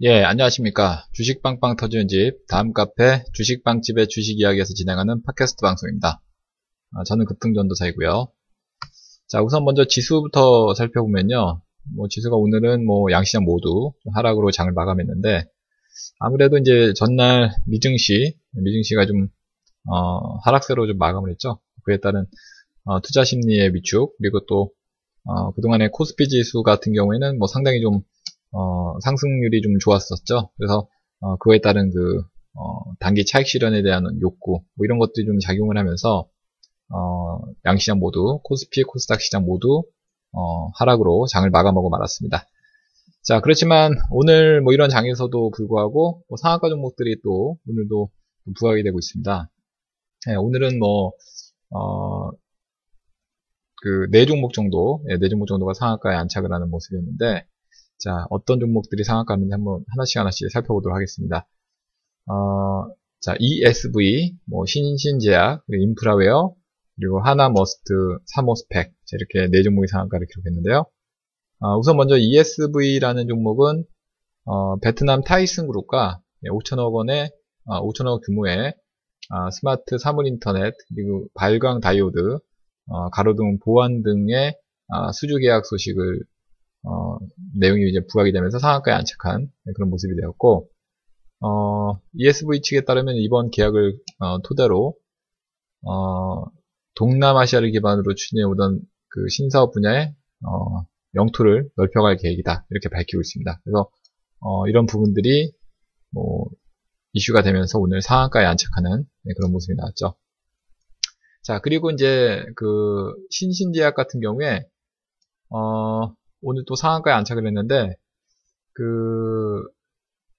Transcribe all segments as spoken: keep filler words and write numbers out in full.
예, 안녕하십니까. 주식빵빵 터지는 집, 다음 카페, 주식빵집의 주식이야기에서 진행하는 팟캐스트 방송입니다. 아, 저는 급등전도사이고요. 자, 우선 먼저 지수부터 살펴보면요. 뭐, 지수가 오늘은 뭐, 양시장 모두 하락으로 장을 마감했는데, 아무래도 이제 전날 미증시, 미증시가 좀, 어, 하락세로 좀 마감을 했죠. 그에 따른, 어, 투자 심리의 위축, 그리고 또, 어, 그동안의 코스피 지수 같은 경우에는 뭐 상당히 좀, 어, 상승률이 좀 좋았었죠. 그래서, 어, 그거에 따른 그, 어, 단기 차익 실현에 대한 욕구, 뭐 이런 것들이 좀 작용을 하면서, 어, 양시장 모두, 코스피, 코스닥 시장 모두, 어, 하락으로 장을 마감하고 말았습니다. 자, 그렇지만, 오늘 뭐 이런 장에서도 불구하고, 뭐 상한가 종목들이 또, 오늘도 부각이 되고 있습니다. 예, 오늘은 뭐, 어, 그, 네 종목 정도, 예, 네 종목 정도가 상한가에 안착을 하는 모습이었는데, 자, 어떤 종목들이 상한가인지 한번 하나씩 하나씩 살펴보도록 하겠습니다. 어, 자, 이에스브이, 뭐, 신신제약, 그리고 인프라웨어, 그리고 하나, 머스트, 사모스펙. 자, 이렇게 네 종목이 상한가를 기록했는데요. 어, 우선 먼저 이에스브이라는 종목은, 어, 베트남 타이슨 그룹과 오천억 원의, 어, 오천억 규모의, 어, 스마트 사물 인터넷, 그리고 발광 다이오드, 어, 가로등 보안 등의, 어, 수주 계약 소식을 어, 내용이 이제 부각이 되면서 상한가에 안착한 그런 모습이 되었고, 어, 이에스브이 측에 따르면 이번 계약을, 어, 토대로, 어, 동남아시아를 기반으로 추진해오던 그 신사업 분야의, 어, 영토를 넓혀갈 계획이다. 이렇게 밝히고 있습니다. 그래서, 어, 이런 부분들이, 뭐, 이슈가 되면서 오늘 상한가에 안착하는 그런 모습이 나왔죠. 자, 그리고 이제 그, 신신제약 같은 경우에, 어, 오늘 또 상한가에 안착을 했는데, 그,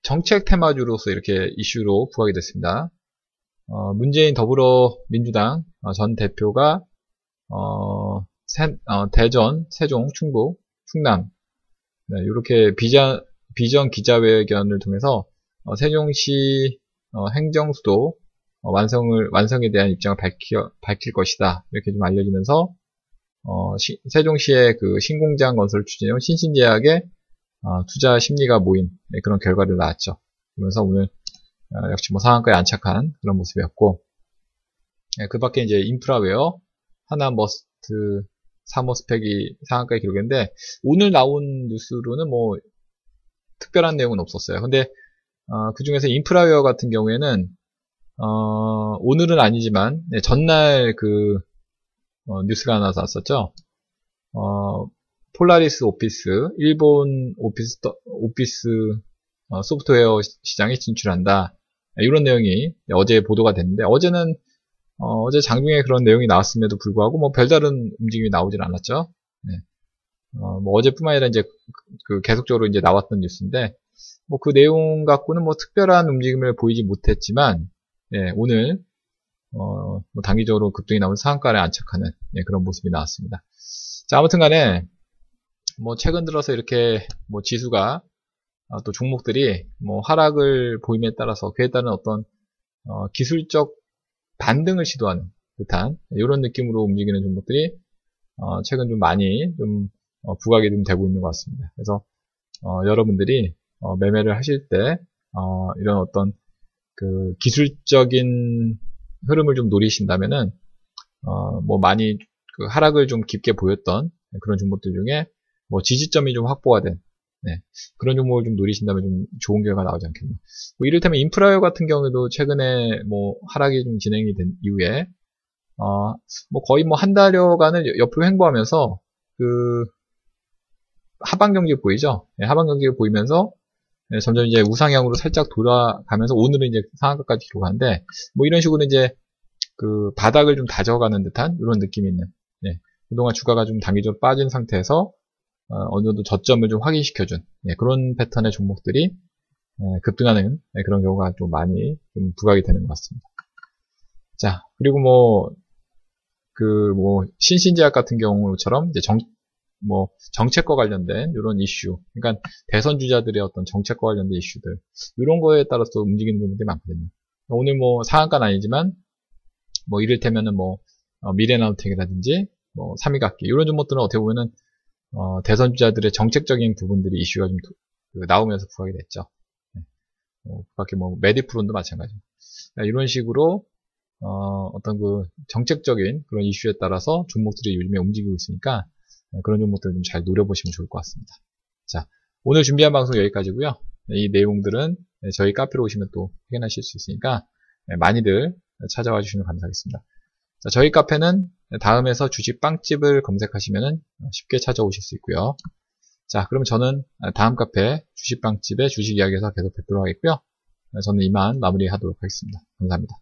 정책 테마주로서 이렇게 이슈로 부각이 됐습니다. 어, 문재인 더불어민주당 전 대표가, 어, 세, 어, 대전, 세종, 충북, 충남, 네, 이렇게 비전, 비전 기자회견을 통해서, 어, 세종시, 어, 행정수도, 어, 완성을, 완성에 대한 입장을 밝히, 밝힐 것이다. 이렇게 좀 알려지면서, 어, 시, 세종시의 그 신공장 건설 추진해온 신신제약의 어, 투자 심리가 모인 네, 그런 결과를 낳았죠. 그러면서 오늘 어, 역시 뭐 상한가에 안착한 그런 모습이었고, 네, 그 밖에 이제 인프라웨어, 하나 머스트, 사모스펙이 상한가에 기록했는데, 오늘 나온 뉴스로는 뭐 특별한 내용은 없었어요. 근데 어, 그 중에서 인프라웨어 같은 경우에는 어, 오늘은 아니지만 네, 전날 그 어, 뉴스가 하나 나왔었죠. 어, 폴라리스 오피스, 일본 오피스, 오피스 어, 소프트웨어 시장에 진출한다. 이런 내용이 어제 보도가 됐는데, 어제는 어, 어제 장중에 그런 내용이 나왔음에도 불구하고 뭐 별다른 움직임이 나오질 않았죠. 네. 어, 뭐 어제뿐만 아니라 이제 그 계속적으로 이제 나왔던 뉴스인데, 뭐 그 내용 갖고는 뭐 특별한 움직임을 보이지 못했지만, 예, 오늘 어, 뭐 단기적으로 급등이 나온 상한가에 안착하는 예, 그런 모습이 나왔습니다. 자, 아무튼간에 뭐 최근 들어서 이렇게 뭐 지수가 아, 또 종목들이 뭐 하락을 보임에 따라서 그에 따른 어떤 어, 기술적 반등을 시도하는 듯한 이런 느낌으로 움직이는 종목들이 어, 최근 좀 많이 좀 어, 부각이 좀 되고 있는 것 같습니다. 그래서 어, 여러분들이 어, 매매를 하실 때 어, 이런 어떤 그 기술적인 흐름을 좀 노리신다면은, 어, 뭐 많이 그 하락을 좀 깊게 보였던 그런 종목들 중에 뭐 지지점이 좀 확보가 된, 네. 그런 종목을 좀 노리신다면 좀 좋은 결과가 나오지 않겠나. 뭐 이를테면 인프라웨어 같은 경우에도 최근에 뭐 하락이 좀 진행이 된 이후에, 어, 뭐 거의 뭐 한 달여간을 옆으로 횡보하면서 그 하방 경기 보이죠? 네, 하방 경기가 보이면서 네, 점점 이제 우상향으로 살짝 돌아가면서 오늘은 이제 상한가까지 기록하는데, 뭐 이런 식으로 이제 그 바닥을 좀 다져가는 듯한 이런 느낌이 있는, 예, 그동안 주가가 좀 단기적으로 빠진 상태에서 어, 어느 정도 저점을 좀 확인시켜준 예, 그런 패턴의 종목들이 예, 급등하는 예, 그런 경우가 좀 많이 좀 부각이 되는 것 같습니다. 자, 그리고 뭐 그 뭐 신신제약 같은 경우처럼 이제 정 뭐 정책과 관련된 이런 이슈, 그러니까 대선 주자들의 어떤 정책과 관련된 이슈들 이런 거에 따라서 움직이는 부분들이 많거든요. 오늘 뭐 상한가는 아니지만 뭐 이를테면은 뭐 어, 미래나우텍이라든지 뭐 삼위각기 이런 종목들은 어떻게 보면은 어, 대선 주자들의 정책적인 부분들이 이슈가 좀 도, 그, 나오면서 부각이 됐죠. 뭐, 그 밖에 뭐, 메디프론도 마찬가지. 이런 식으로, 어, 어떤 그 정책적인 그런 이슈에 따라서 종목들이 요즘에 움직이고 있으니까, 그런 종목들을 좀 잘 노려보시면 좋을 것 같습니다. 자, 오늘 준비한 방송 여기까지고요. 이 내용들은 저희 카페로 오시면 또 확인하실 수 있으니까 많이들 찾아와 주시면 감사하겠습니다. 자, 저희 카페는 다음에서 주식 빵집을 검색하시면 쉽게 찾아오실 수 있고요. 자, 그럼 저는 다음 카페 주식 빵집의 주식 이야기에서 계속 뵙도록 하겠고요. 저는 이만 마무리하도록 하겠습니다. 감사합니다.